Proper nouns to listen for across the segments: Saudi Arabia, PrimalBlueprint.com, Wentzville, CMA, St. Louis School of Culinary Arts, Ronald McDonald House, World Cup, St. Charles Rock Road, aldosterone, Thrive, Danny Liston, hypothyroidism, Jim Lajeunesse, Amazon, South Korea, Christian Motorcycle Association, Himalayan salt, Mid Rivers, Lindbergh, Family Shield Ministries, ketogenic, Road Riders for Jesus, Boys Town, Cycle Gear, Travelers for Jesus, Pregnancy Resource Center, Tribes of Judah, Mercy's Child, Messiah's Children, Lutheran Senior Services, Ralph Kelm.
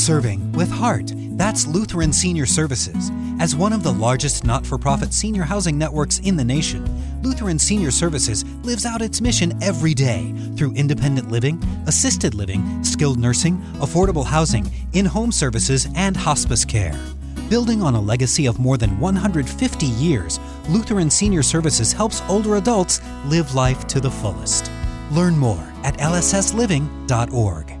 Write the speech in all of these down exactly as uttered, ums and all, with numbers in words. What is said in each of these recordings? Serving with heart. That's Lutheran Senior Services. As one of the largest not-for-profit senior housing networks in the nation, Lutheran Senior Services lives out its mission every day through independent living, assisted living, skilled nursing, affordable housing, in-home services, and hospice care. Building on a legacy of more than one hundred fifty years, Lutheran Senior Services helps older adults live life to the fullest. Learn more at l s s living dot org.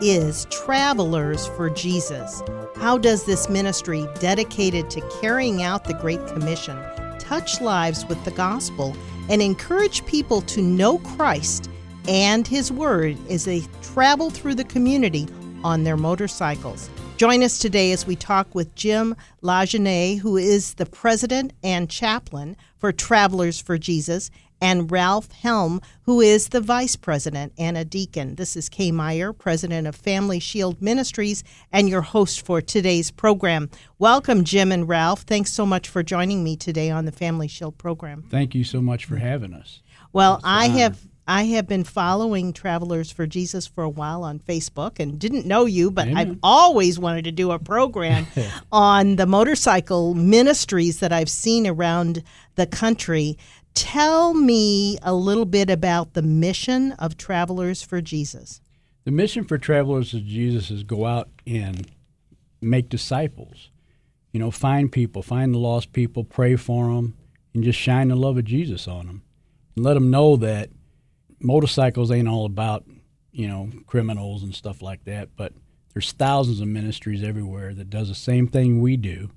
Is Travelers for Jesus? How does this ministry dedicated to carrying out the Great Commission touch lives with the gospel and encourage people to know Christ and His Word as they travel through the community on their motorcycles? Join us today as we talk with Jim Lajeunesse, who is the president and chaplain for Travelers for Jesus, and Ralph Kelm, who is the vice president and a deacon. This is Kay Meyer, president of Family Shield Ministries, and your host for today's program. Welcome, Jim and Ralph. Thanks so much for joining me today on the Family Shield program. Thank you so much for having us. Well, I have I have been following Travelers for Jesus for a while on Facebook and didn't know you, but Amen. I've always wanted to do a program on the motorcycle ministries that I've seen around the country. Tell me a little bit about the mission of Travelers for Jesus. The mission for Travelers for Jesus is go out and make disciples. You know, find people, find the lost people, pray for them, and just shine the love of Jesus on them. And let them know that motorcycles ain't all about, you know, criminals and stuff like that, but there's thousands of ministries everywhere that does the same thing we do,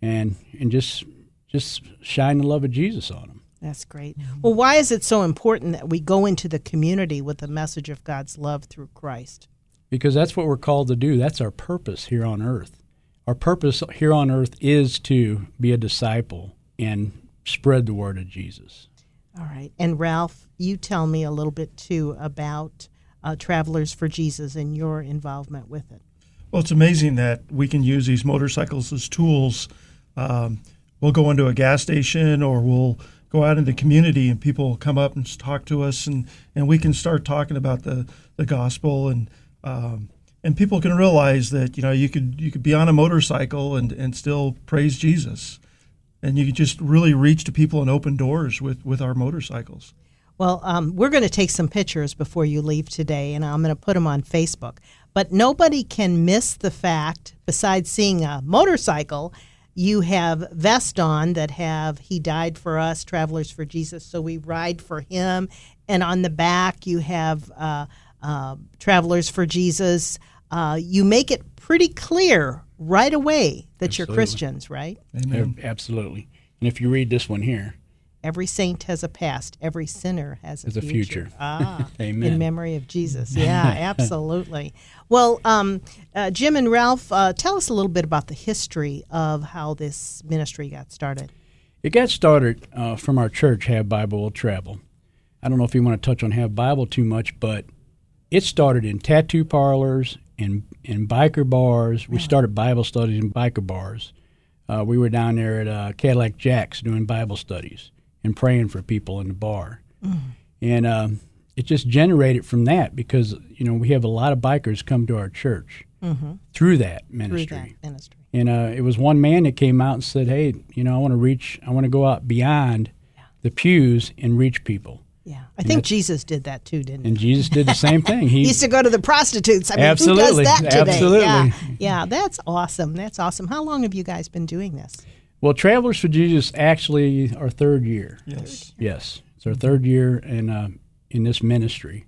and and just just shine the love of Jesus on them. That's great. Well, why is it so important that we go into the community with the message of God's love through Christ? Because that's what we're called to do. That's our purpose here on earth. Our purpose here on earth is to be a disciple and spread the word of Jesus. All right. And Ralph, you tell me a little bit, too, about uh, Travelers for Jesus and your involvement with it. Well, it's amazing that we can use these motorcycles as tools. Um, we'll go into a gas station or we'll go out in the community and people come up and talk to us, and, and we can start talking about the, the gospel, and um, and people can realize that, you know, you could you could be on a motorcycle and, and still praise Jesus, and you could just really reach to people and open doors with, with our motorcycles. Well, um, we're going to take some pictures before you leave today, and I'm going to put them on Facebook. But nobody can miss the fact, besides seeing a motorcycle, you have vests on that have He Died for Us, Travelers for Jesus, so we ride for Him. And on the back, you have uh, uh, Travelers for Jesus. Uh, you make it pretty clear right away that Absolutely. You're Christians, right? Amen. Absolutely. And if you read this one here. Every saint has a past. Every sinner has a, has a future. future. Ah, Amen. In memory of Jesus. Yeah, absolutely. Well, um, uh, Jim and Ralph, uh, tell us a little bit about the history of how this ministry got started. It got started uh, from our church, Have Bible, Will Travel. I don't know if you want to touch on Have Bible too much, but it started in tattoo parlors and, and biker bars. We started Bible studies in biker bars. Uh, we were down there at uh, Cadillac Jack's doing Bible studies and praying for people in the bar. Mm. And um, it just generated from that because, you know, we have a lot of bikers come to our church mm-hmm. through that ministry. Through that ministry. And uh, it was one man that came out and said, hey, you know, I want to reach, I want to go out beyond yeah. the pews and reach people. Yeah, I and think Jesus did that too, didn't he? And Jesus did the same thing. He, he used to go to the prostitutes. I mean, absolutely, who does that today? Absolutely. Yeah, yeah, that's awesome. That's awesome. How long have you guys been doing this? Well, Travelers for Jesus actually our third year. Yes. Third year. Yes. It's our third year in uh, in this ministry.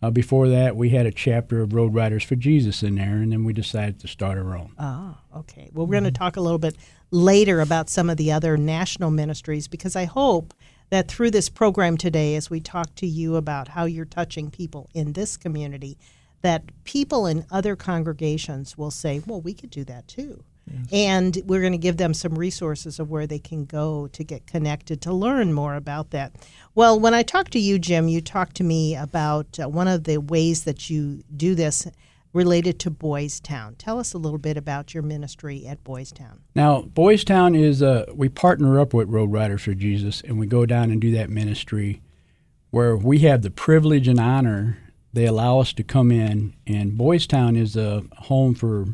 Uh, before that, we had a chapter of Road Riders for Jesus in there, and then we decided to start our own. Ah, okay. Well, we're mm-hmm. going to talk a little bit later about some of the other national ministries, because I hope that through this program today, as we talk to you about how you're touching people in this community, that people in other congregations will say, well, we could do that too. Yes. And we're going to give them some resources of where they can go to get connected, to learn more about that. Well, when I talk to you, Jim, you talk to me about uh, one of the ways that you do this related to Boys Town. Tell us a little bit about your ministry at Boys Town. Now, Boys Town is, uh, we partner up with Road Riders for Jesus, and we go down and do that ministry where we have the privilege and honor. They allow us to come in, and Boys Town is a home for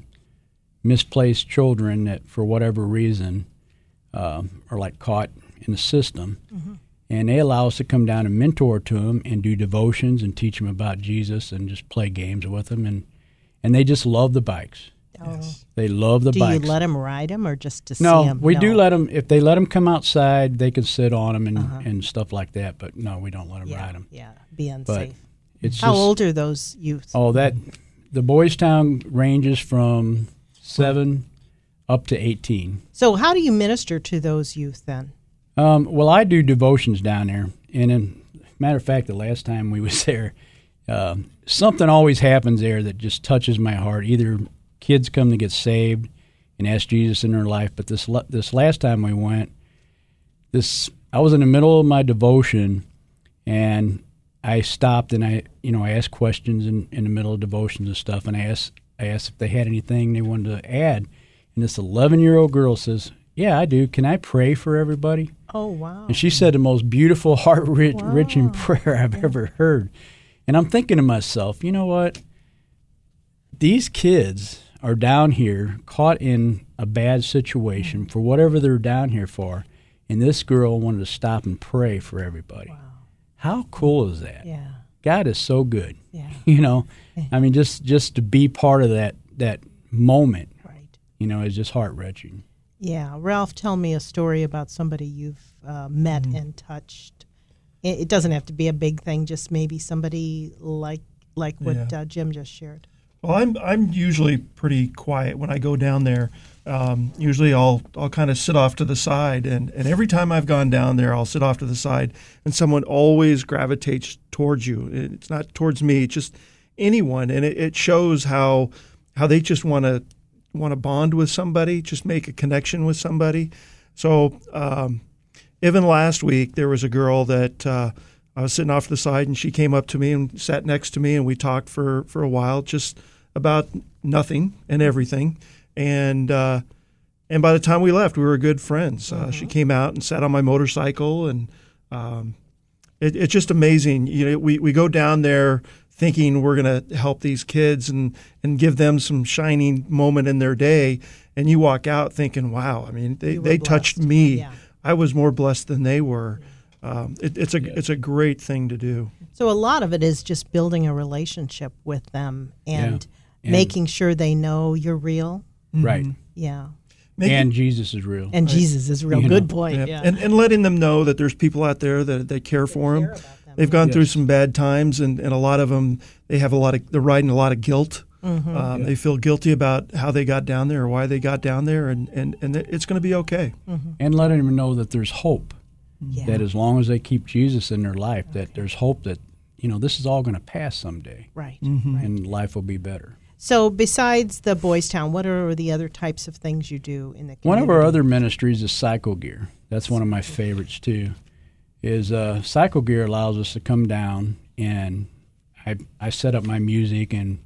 misplaced children that, for whatever reason, uh, are like caught in the system. Mm-hmm. And they allow us to come down and mentor to them and do devotions and teach them about Jesus and just play games with them. And And they just love the bikes. Oh. Yes. They love the do bikes. Do you let them ride them or just to no, see them? We no, we do let them. If they let them come outside, they can sit on them and, uh-huh. and stuff like that. But, no, we don't let them yeah, ride them. Yeah, be unsafe. But it's How just, old are those youths? Oh, that the Boys Town ranges from seven up to eighteen. So how do you minister to those youth then? Um, well, I do devotions down there. And, in, matter of fact, the last time we was there, Uh, something always happens there that just touches my heart. Either kids come to get saved and ask Jesus in their life, but this this last time we went, this I was in the middle of my devotion, and I stopped and I you know I asked questions in, in the middle of devotions and stuff, and I asked I asked if they had anything they wanted to add, and this eleven-year-old girl says, "Yeah, I do. Can I pray for everybody?" Oh wow! And she said the most beautiful, heart rich, wow. rich in prayer I've yeah. ever heard. And I'm thinking to myself, you know what? These kids are down here caught in a bad situation for whatever they're down here for, and this girl wanted to stop and pray for everybody. Wow. How cool is that? Yeah. God is so good. Yeah. You know, I mean, just, just to be part of that, that moment, right. you know, is just heart-wrenching. Yeah. Ralph, tell me a story about somebody you've uh, met mm-hmm. and touched. It doesn't have to be a big thing, just maybe somebody like like what yeah. uh, Jim just shared. Well, I'm I'm usually pretty quiet when I go down there. Um, usually I'll I'll kind of sit off to the side, and, and every time I've gone down there, I'll sit off to the side, and someone always gravitates towards you. It's not towards me, it's just anyone, and it, it shows how how they just want to want to bond with somebody, just make a connection with somebody. So. Um, Even last week, there was a girl that uh, I was sitting off to the side, and she came up to me and sat next to me, and we talked for, for a while just about nothing and everything. And uh, and by the time we left, we were good friends. Uh, mm-hmm. She came out and sat on my motorcycle, and um, it, it's just amazing. You know, we, we go down there thinking we're going to help these kids and, and give them some shining moment in their day, and you walk out thinking, wow, I mean, they, they touched me. Yeah. I was more blessed than they were. Um, it, it's a it's a great thing to do. So a lot of it is just building a relationship with them and, yeah. and making sure they know you're real. Right. Yeah. Making, and Jesus is real. And right. Jesus is real. You Good know. point. Yeah. Yeah. And and letting them know that there's people out there that, that care they for care them. them. They've gone yes. through some bad times, and, and a lot of them, they have a lot of, they're riding a lot of guilt. Mm-hmm. Um, yeah. They feel guilty about how they got down there or why they got down there, and, and, and it's going to be okay. Mm-hmm. And letting them know that there's hope, yeah. that as long as they keep Jesus in their life, okay. that there's hope that, you know, this is all going to pass someday. Right. Mm-hmm. right. And life will be better. So besides the Boys Town, what are the other types of things you do in the community? One of our other ministries is Cycle Gear. That's one of my favorites, too, is uh, Cycle Gear allows us to come down, and I I set up my music and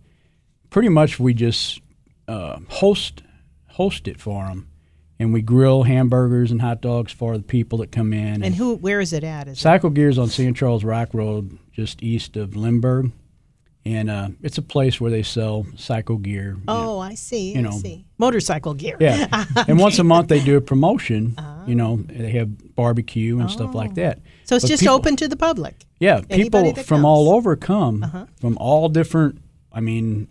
pretty much we just uh, host host it for them, and we grill hamburgers and hot dogs for the people that come in. And, and who? Where is it at? Is Cycle it? Gear's on Saint Charles Rock Road, just east of Lindbergh, and uh, it's a place where they sell cycle gear. Oh, and, I see. You know, I see. Motorcycle gear. Yeah, and once a month they do a promotion. Uh-huh. You know, they have barbecue and oh. stuff like that. So it's but just people, open to the public. Yeah, people from comes. all over come uh-huh. from all different. I mean.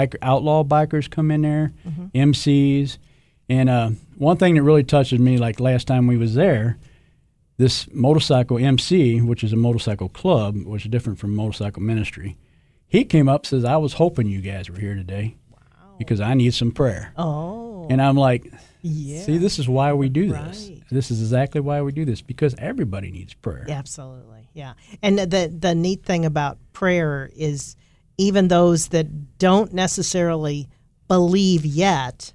Biker, outlaw bikers come in there, mm-hmm. M Cs, and uh, one thing that really touches me, like last time we was there, this motorcycle M C, which is a motorcycle club, which is different from motorcycle ministry, he came up and says, "I was hoping you guys were here today wow. because I need some prayer." Oh, and I'm like, yeah. see, this is why we do right. this. This is exactly why we do this, because everybody needs prayer. Yeah, absolutely, yeah. And the the neat thing about prayer is even those that don't necessarily believe yet,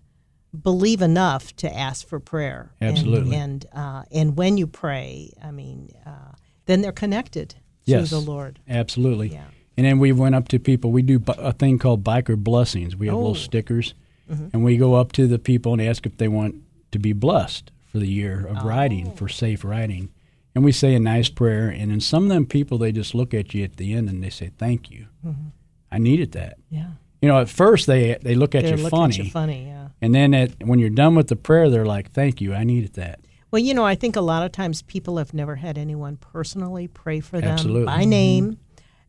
believe enough to ask for prayer. Absolutely. And and, uh, and when you pray, I mean, uh, then they're connected yes. to the Lord. Absolutely. Yeah. And then we went up to people. We do a thing called biker blessings. We have oh. little stickers, mm-hmm. and we go up to the people and ask if they want to be blessed for the year of oh. riding, for safe riding. And we say a nice prayer. And then some of them people, they just look at you at the end and they say, thank you. Mm-hmm. I needed that. Yeah. You know, at first they they look at they're you funny. They look at you funny, yeah. And then at, when you're done with the prayer, they're like, thank you, I needed that. Well, you know, I think a lot of times people have never had anyone personally pray for them Absolutely. by name. Mm-hmm.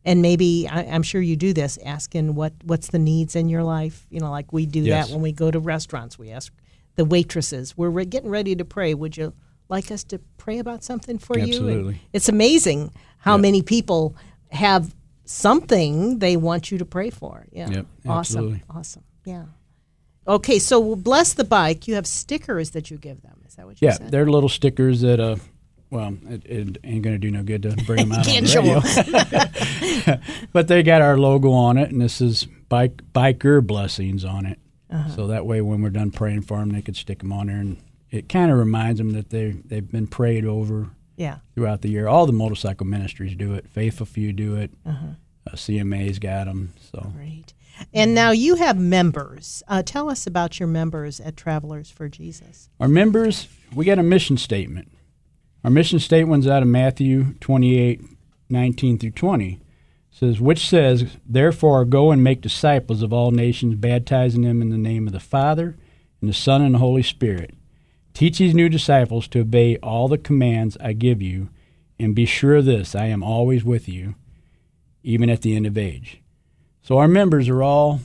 And maybe, I, I'm sure you do this, asking what, what's the needs in your life. You know, like we do yes. that when we go to restaurants. We ask the waitresses, we're re- getting ready to pray. Would you like us to pray about something for Absolutely. you? And it's amazing how yep. many people have something they want you to pray for. Yeah. Yep. Absolutely. Awesome. Awesome. Yeah. Okay, so we'll bless the bike. You have stickers that you give them. Is that what you yeah, said? Yeah, they're little stickers that... Uh, Well, it, it ain't going to do no good to bring them out on the radio. But they got our logo on it, and this is bike, biker blessings on it. Uh-huh. So that way when we're done praying for them, they could stick them on there. And it kind of reminds them that they, they've been prayed over yeah. throughout the year. All the motorcycle ministries do it. Faithful Few do it. Uh-huh. Uh, C M A's got them. So. Great. And now you have members. Uh, tell us about your members at Travelers for Jesus. Our members, we got a mission statement. Our mission statement's out of Matthew twenty-eight, nineteen through twenty. It says, which says, therefore go and make disciples of all nations, baptizing them in the name of the Father, and the Son, and the Holy Spirit. Teach these new disciples to obey all the commands I give you, and be sure of this, I am always with you, even at the end of age. So our members are all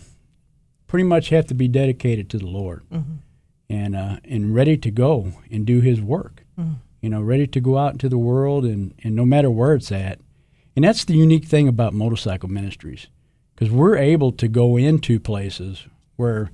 pretty much have to be dedicated to the Lord mm-hmm. and, uh, and ready to go and do His work. Mm-hmm. You know, ready to go out into the world and, and no matter where it's at. And that's the unique thing about motorcycle ministries, because we're able to go into places where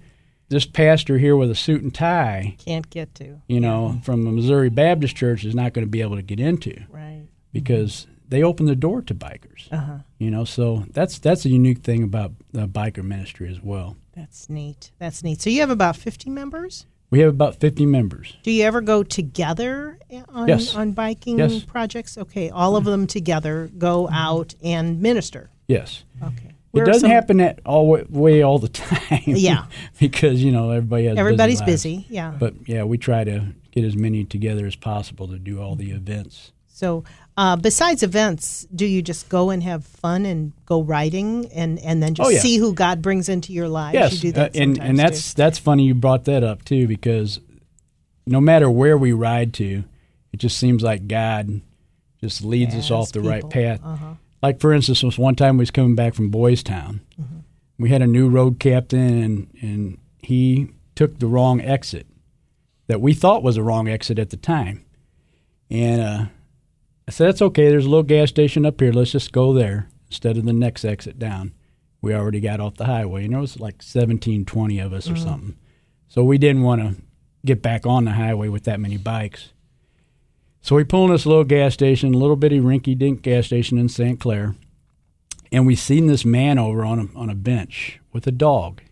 this pastor here with a suit and tie can't get to. You know, yeah. from the Missouri Baptist Church is not going to be able to get into. Right. Because they open the door to bikers. Uh-huh. You know, so that's that's a unique thing about the biker ministry as well. That's neat. That's neat. So you have about fifty members? We have about fifty members. Do you ever go together on, yes. on biking yes. projects? Okay, all of them together go out and minister. Yes. Okay. Where it doesn't some... happen that all way all the time. Yeah. Because, you know, everybody has Everybody's busy, busy, yeah. But, yeah, we try to get as many together as possible to do all the events. So uh, besides events, do you just go and have fun and go riding and, and then just oh, yeah. see who God brings into your lives? Yes, you do that uh, and, and that's too. that's funny you brought that up too, because no matter where we ride to, it just seems like God just leads yes, us off the people. right path. Uh-huh. Like, for instance, one time we was coming back from Boys Town. Mm-hmm. We had a new road captain, and, and he took the wrong exit that we thought was a wrong exit at the time. And... uh I said, that's okay, there's a little gas station up here, let's just go there instead of the next exit down. We already got off the highway, and there was like seventeen, twenty of us mm-hmm. or something. So we didn't want to get back on the highway with that many bikes. So we pulled in this little gas station, little bitty rinky-dink gas station in Saint Clair, and we seen this man over on a, on a bench with a dog.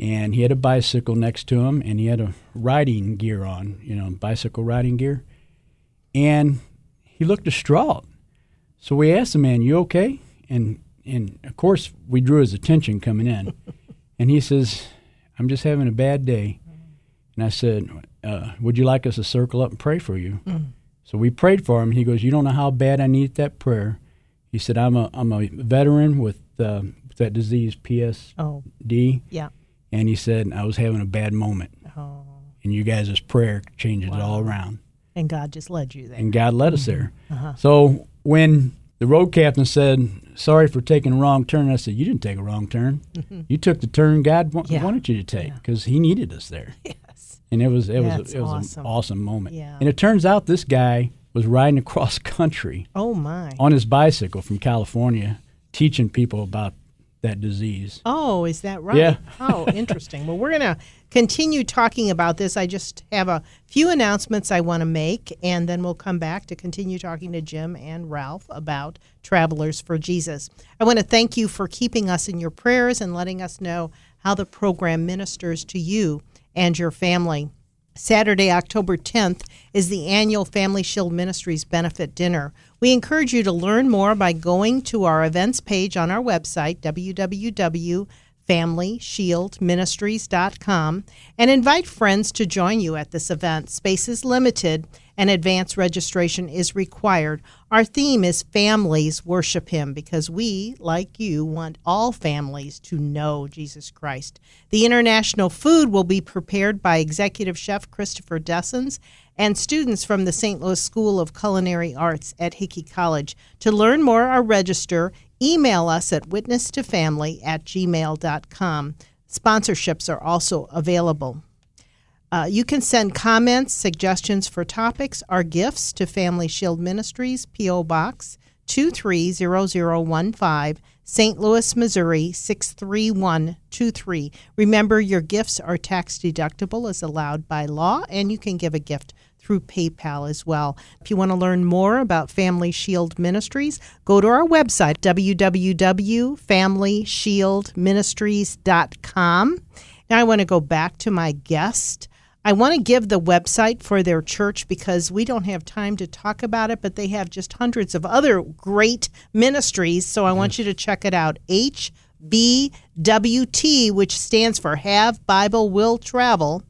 And he had a bicycle next to him, and he had a riding gear on, you know, bicycle riding gear. And... he looked distraught. So we asked the man, you okay? And, and of course, we drew his attention coming in. And he says, I'm just having a bad day. And I said, uh, would you like us to circle up and pray for you? Mm. So we prayed for him. He goes, you don't know how bad I needed that prayer. He said, I'm a, I'm a veteran with uh, that disease, P S D. Oh, yeah. And he said, I was having a bad moment. Oh. And you guys' prayer changed wow. it all around. And God just led you there. And God led us there. Uh-huh. So when the road captain said, sorry for taking a wrong turn, I said, you didn't take a wrong turn. Mm-hmm. You took the turn God wa- yeah. wanted you to take because yeah. he needed us there. Yes. And it was it That's was a, it was awesome. an awesome moment. Yeah. And it turns out this guy was riding across country oh my. on his bicycle from California teaching people about that disease. Oh, is that right? Yeah. Oh, interesting. Well, we're going to continue talking about this. I just have a few announcements I want to make, and then we'll come back to continue talking to Jim and Ralph about Travelers for Jesus. I want to thank you for keeping us in your prayers and letting us know how the program ministers to you and your family. Saturday, October tenth is the annual Family Shield Ministries Benefit Dinner. We encourage you to learn more by going to our events page on our website, w w w dot family shield ministries dot com, and invite friends to join you at this event. Space is limited and advance registration is required. Our theme is Families Worship Him, because we, like you, want all families to know Jesus Christ. The international food will be prepared by Executive Chef Christopher Dessens and students from the Saint Louis School of Culinary Arts at Hickey College. To learn more or register, email us at witness to family at gmail dot com. Sponsorships are also available. Uh, you can send comments, suggestions for topics, or gifts to Family Shield Ministries, P O. Box two three zero zero one five, Saint Louis, Missouri six three one two three. Remember, your gifts are tax deductible as allowed by law, and you can give a gift through PayPal as well. If you want to learn more about Family Shield Ministries, go to our website, w w w dot family shield ministries dot com. Now I want to go back to my guest. I want to give the website for their church because we don't have time to talk about it, but they have just hundreds of other great ministries, so I want you to check it out, H B W T, which stands for Have Bible, Will Travel,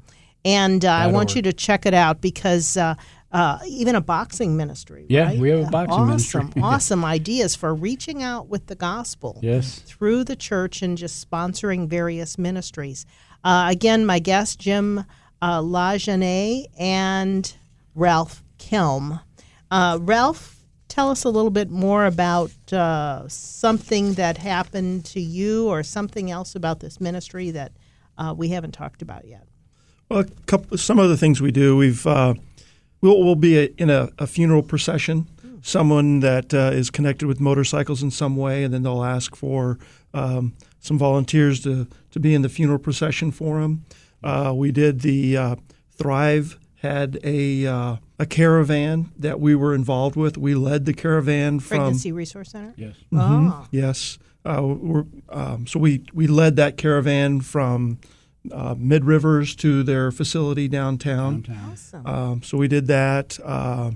and uh, I want you to check it out because uh, uh, even a boxing ministry, yeah, right? we have yeah, a boxing awesome, ministry. Awesome, awesome ideas for reaching out with the gospel yes. through the church and just sponsoring various ministries. Uh, again, my guest, Jim Uh, Lajeunesse and Ralph Kelm. Uh, Ralph, tell us a little bit more about uh, something that happened to you or something else about this ministry that uh, we haven't talked about yet. Well, a couple, some of the things we do, we've uh, we'll, we'll be a, in a, a funeral procession. Mm. Someone that uh, is connected with motorcycles in some way, and then they'll ask for um, some volunteers to, to be in the funeral procession for them. Uh, we did the uh, Thrive had a uh, a caravan that we were involved with. We led the caravan from Pregnancy Resource Center. Yes, mm-hmm, oh. yes. Uh, we're, um, so we, we led that caravan from uh, Mid Rivers to their facility downtown. downtown. Awesome. Um, so we did that. Uh,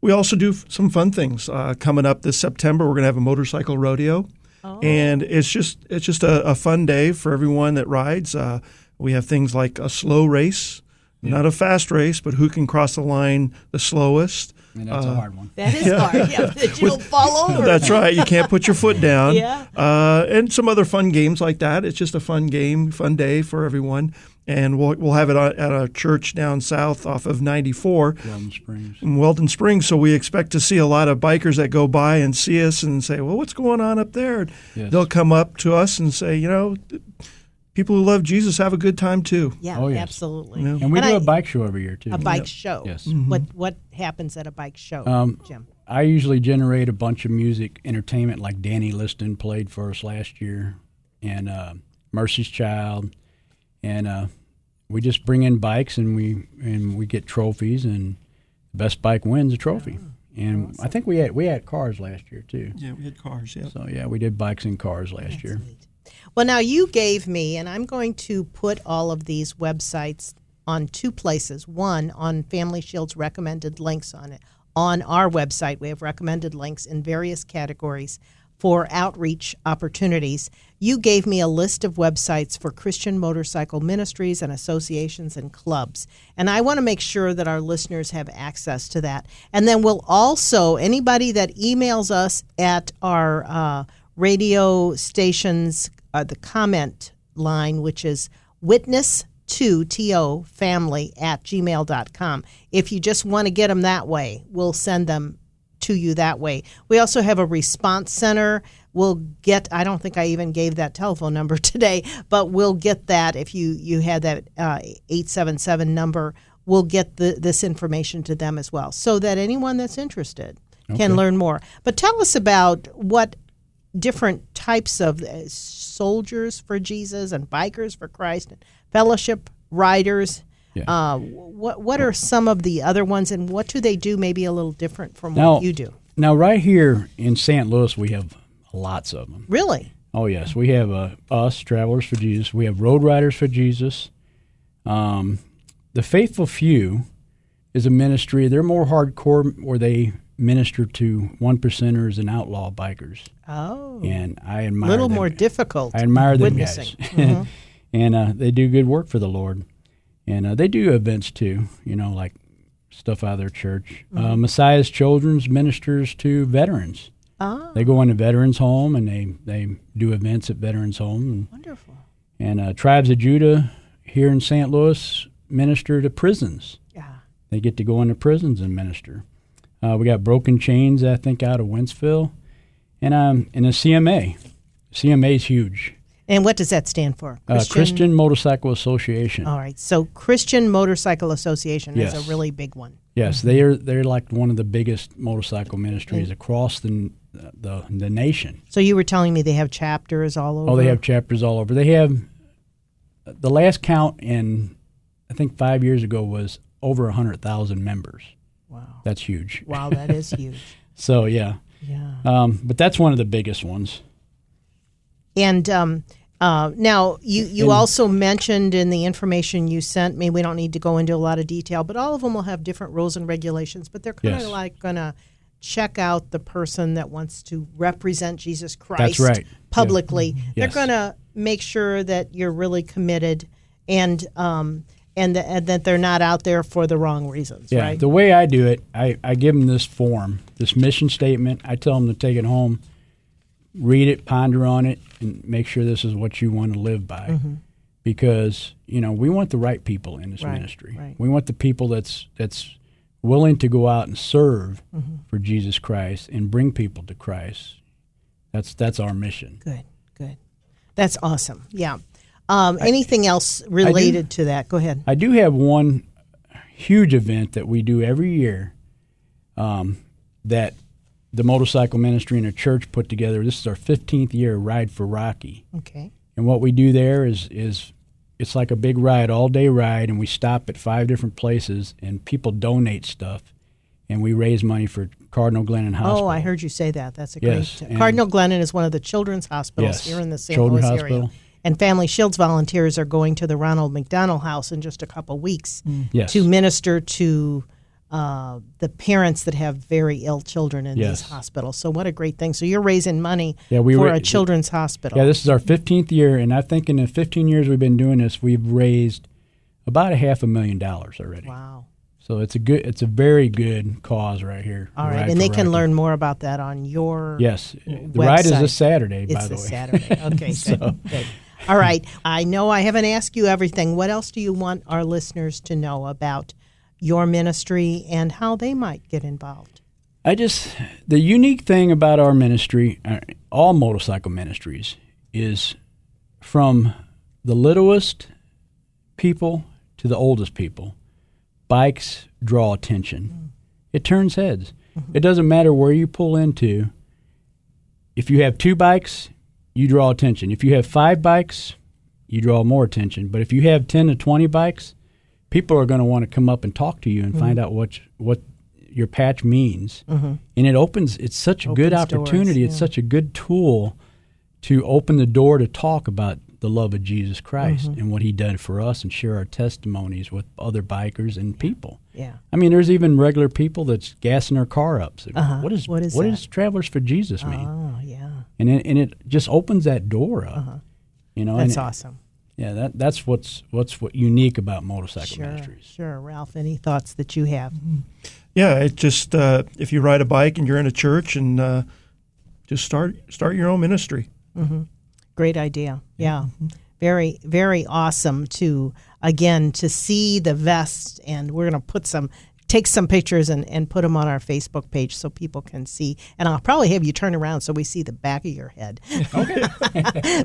we also do f- some fun things uh, coming up this September. We're going to have a motorcycle rodeo, oh. and it's just it's just a, a fun day for everyone that rides. Uh, We have things like a slow race, yeah. not a fast race, but who can cross the line the slowest. And that's uh, a hard one. That is yeah. hard. Yeah, that you'll fall over. That's right. You can't put your foot down. yeah. Uh, and some other fun games like that. It's just a fun game, fun day for everyone. And we'll we'll have it at a church down south off of ninety-four. Weldon Springs. In Weldon Springs. So we expect to see a lot of bikers that go by and see us and say, well, what's going on up there? Yes. They'll come up to us and say, you know, people who love Jesus have a good time, too. Yeah, oh, yes. absolutely. Yeah. And we and do I, a bike show every year, too. A bike yep. show. Yes. Mm-hmm. What what happens at a bike show, um, Jim? I usually generate a bunch of music entertainment like Danny Liston played for us last year and uh, Mercy's Child. And uh, we just bring in bikes, and we and we get trophies, and the best bike wins a trophy. Oh. And awesome. I think we had, we had cars last year, too. Yeah, we had cars, yeah. So, yeah, we did bikes and cars last That's year. Neat. Well, now you gave me, and I'm going to put all of these websites on two places. One, on Family Shield's recommended links on it. On our website, we have recommended links in various categories for outreach opportunities. You gave me a list of websites for Christian motorcycle ministries and associations and clubs. And I want to make sure that our listeners have access to that. And then we'll also, anybody that emails us at our uh, radio stations, Uh, the comment line, which is witness to family at gmail dot com. If you just want to get them that way, we'll send them to you that way. We also have a response center. We'll get, I don't think I even gave that telephone number today, but we'll get that if you, you had that uh, eight seven seven number. We'll get the, this information to them as well so that anyone that's interested okay. can learn more. But tell us about what different types of soldiers for Jesus and bikers for Christ and fellowship riders. Yeah. Uh, what what are some of the other ones, and what do they do maybe a little different from now, what you do? Now, right here in Saint Louis, we have lots of them. Really? Oh, yes. We have uh, us, Travelers for Jesus. We have Road Riders for Jesus. Um, the Faithful Few, is a ministry. They're more hardcore, where they minister to one percenters and outlaw bikers. Oh, and I admire a little them. More difficult. I admire them witnessing. Guys, mm-hmm. and uh, they do good work for the Lord, and uh, they do events too. You know, like stuff out of their church. Mm-hmm. Uh, Messiah's Children's ministers to veterans. Ah. They go into veterans' home and they, they do events at veterans' home. And, wonderful. And uh, Tribes of Judah here in Saint Louis minister to prisons. Yeah. They get to go into prisons and minister. Uh, we got Broken Chains, I think, out of Wentzville. And um and a C M A. C M A is huge. And what does that stand for? Christian, uh, Christian Motorcycle Association. All right. So Christian Motorcycle Association yes. is a really big one. Yes. Mm-hmm. They are, they're like one of the biggest motorcycle ministries mm-hmm. across the The, the nation. So you were telling me they have chapters all over? Oh, they have chapters all over. They have, the last count in, I think five years ago, was over one hundred thousand members. Wow. That's huge. Wow, that is huge. So, yeah. Yeah. Um, but that's one of the biggest ones. And um, uh, now, you, you and, also mentioned in the information you sent me, we don't need to go into a lot of detail, but all of them will have different rules and regulations, but they're kind of yes. like going to check out the person that wants to represent Jesus Christ That's right. publicly. Yeah. Yes. They're going to make sure that you're really committed and um, and, the, and that they're not out there for the wrong reasons, yeah. right? The way I do it, I, I give them this form, this mission statement. I tell them to take it home, read it, ponder on it, and make sure this is what you want to live by. Mm-hmm. Because, you know, we want the right people in this right, ministry. Right. We want the people that's that's... willing to go out and serve mm-hmm. for Jesus Christ and bring people to Christ. That's that's our mission. Good, good. That's awesome, yeah. Um, I, anything else related do, to that? Go ahead. I do have one huge event that we do every year um, that the motorcycle ministry and a church put together. This is our fifteenth year, Ride for Rocky. Okay. And what we do there is is... it's like a big ride, all-day ride, and we stop at five different places, and people donate stuff, and we raise money for Cardinal Glennon Hospital. Oh, I heard you say that. That's a yes, great. T- Cardinal Glennon is one of the children's hospitals yes, here in the Saint Louis Hospital. Area. And Family Shield's volunteers are going to the Ronald McDonald House in just a couple weeks mm. yes. to minister to uh, the parents that have very ill children in yes. these hospitals. So what a great thing. So you're raising money yeah, we for ra- a children's we, hospital. Yeah, this is our fifteenth year, and I think in the fifteen years we've been doing this, we've raised about a half a million dollars already. Wow. So it's a good, it's a very good cause right here. All right, and they can learn more about that on your Yes. The website. Ride is this Saturday, by it's the way. It's this Saturday. Okay, so. good, good. All right. I know I haven't asked you everything. What else do you want our listeners to know about your ministry and how they might get involved? I just, the unique thing about our ministry, all motorcycle ministries, is from the littlest people to the oldest people, bikes draw attention. Mm. It turns heads. Mm-hmm. It doesn't matter where you pull into. If you have two bikes, you draw attention. If you have five bikes, you draw more attention. But if you have ten to twenty bikes, people are going to want to come up and talk to you and mm-hmm. find out what what your patch means. Mm-hmm. And it opens, it's such a opens good opportunity. Doors, yeah. It's such a good tool to open the door to talk about the love of Jesus Christ mm-hmm. and what he did for us and share our testimonies with other bikers and people. Yeah. I mean, there's even regular people that's gassing their car up. So uh-huh. What is what, is what does Travelers for Jesus mean? Oh, yeah. And it, and it just opens that door up. Uh-huh. You know, that's and awesome. It, Yeah, that that's what's what's what unique about motorcycle sure, ministries. Sure, Ralph, any thoughts that you have? Mm-hmm. Yeah, it just uh, if you ride a bike and you're in a church and uh, just start start your own ministry. Mm-hmm. Great idea. Yeah, mm-hmm. very very awesome to again to see the vest, and we're going to put some take some pictures and, and put them on our Facebook page so people can see. And I'll probably have you turn around so we see the back of your head. Okay.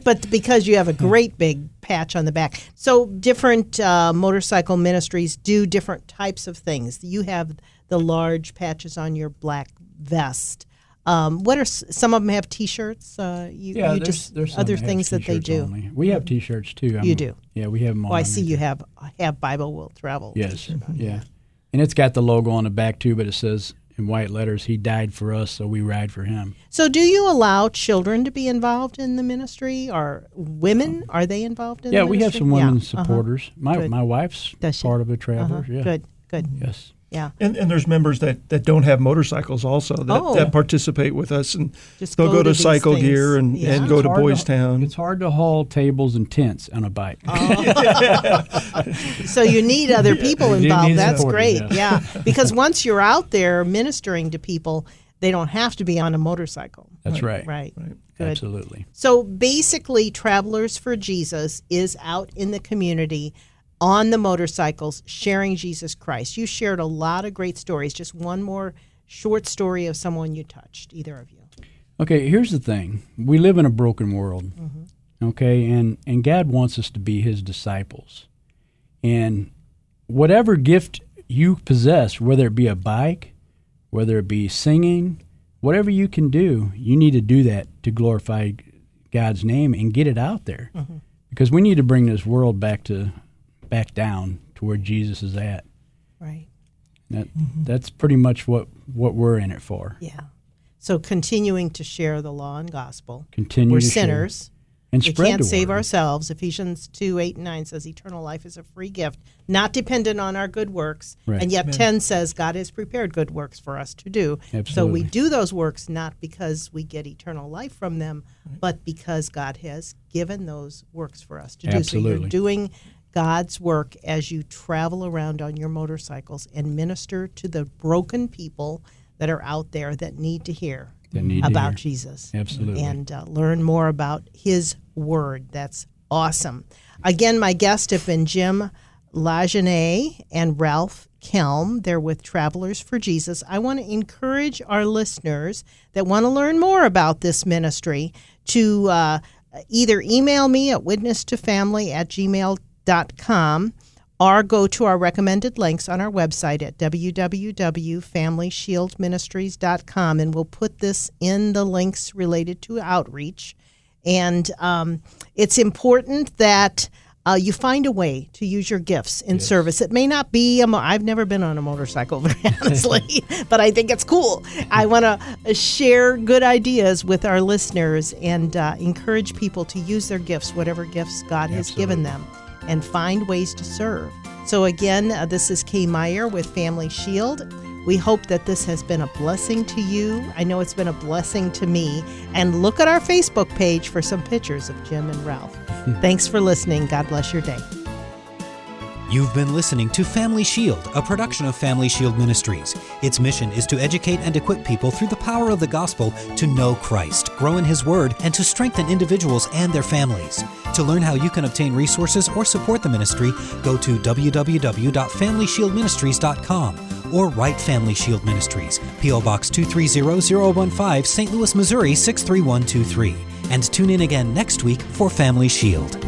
But because you have a great big patch on the back. So different uh, motorcycle ministries do different types of things. You have the large patches on your black vest. Um, what are some of them have T-shirts? Uh, you, yeah, you there's, just there's other things that they do. Only. We have T-shirts too. I'm, you do. Yeah, we have them. All oh, I see you have Have Bible, Will Travel. Yes. Yeah. And it's got the logo on the back, too, but it says in white letters, he died for us, so we ride for him. So do you allow children to be involved in the ministry, or women? Are they involved in yeah, the ministry? Yeah, we have some women yeah. supporters. Uh-huh. My Good. my wife's Does part she? Of the Travelers, uh-huh. yeah. Good, Good. Yes. Yeah. And and there's members that, that don't have motorcycles also that, oh. that participate with us, and Just they'll go, go to, to Cycle Gear and, yeah. and go to Boys to, Town. It's hard to haul tables and tents on a bike. Oh. So you need other people involved. That's great. Yeah. yeah. Because once you're out there ministering to people, they don't have to be on a motorcycle. That's right. Right. right. right. Good. Absolutely. So basically, Travelers for Jesus is out in the community on the motorcycles, sharing Jesus Christ. You shared a lot of great stories. Just one more short story of someone you touched, either of you. Okay, here's the thing. We live in a broken world, mm-hmm. okay, and, and God wants us to be his disciples. And whatever gift you possess, whether it be a bike, whether it be singing, whatever you can do, you need to do that to glorify God's name and get it out there. Mm-hmm. Because we need to bring this world back to back down to where Jesus is at. Right. That, mm-hmm. That's pretty much what, what we're in it for. Yeah. So continuing to share the law and gospel. Continue we're to sinners. Share. And we spread can't the save word. Ourselves. Ephesians two, eight, and nine says eternal life is a free gift, not dependent on our good works. Right. And yet Amen. ten says God has prepared good works for us to do. Absolutely. So we do those works not because we get eternal life from them, right. but because God has given those works for us to do. Absolutely. So you're doing God's work as you travel around on your motorcycles and minister to the broken people that are out there that need to hear need about to hear. Jesus. Absolutely. And uh, learn more about his word. That's awesome. Again, my guests have been Jim Lajeunesse and Ralph Kelm. They're with Travelers for Jesus. I want to encourage our listeners that want to learn more about this ministry to uh, either email me at witness to family at gmail dot com Dot com, or go to our recommended links on our website at w w w dot family shield ministries dot com, and we'll put this in the links related to outreach. And um, it's important that uh, you find a way to use your gifts in yes. service. It may not be, a mo- I've never been on a motorcycle, very honestly, but I think it's cool. I want to share good ideas with our listeners and uh, encourage people to use their gifts, whatever gifts God Absolutely. Has given them, and find ways to serve. So again, uh, this is Kay Meyer with Family Shield. We hope that this has been a blessing to you. I know it's been a blessing to me. And look at our Facebook page for some pictures of Jim and Ralph. Thanks for listening. God bless your day. You've been listening to Family Shield, a production of Family Shield Ministries. Its mission is to educate and equip people through the power of the gospel to know Christ, grow in his word, and to strengthen individuals and their families. To learn how you can obtain resources or support the ministry, go to w w w dot family shield ministries dot com or write Family Shield Ministries, P O. Box two three zero zero one five, Saint Louis, Missouri six three one two three. And tune in again next week for Family Shield.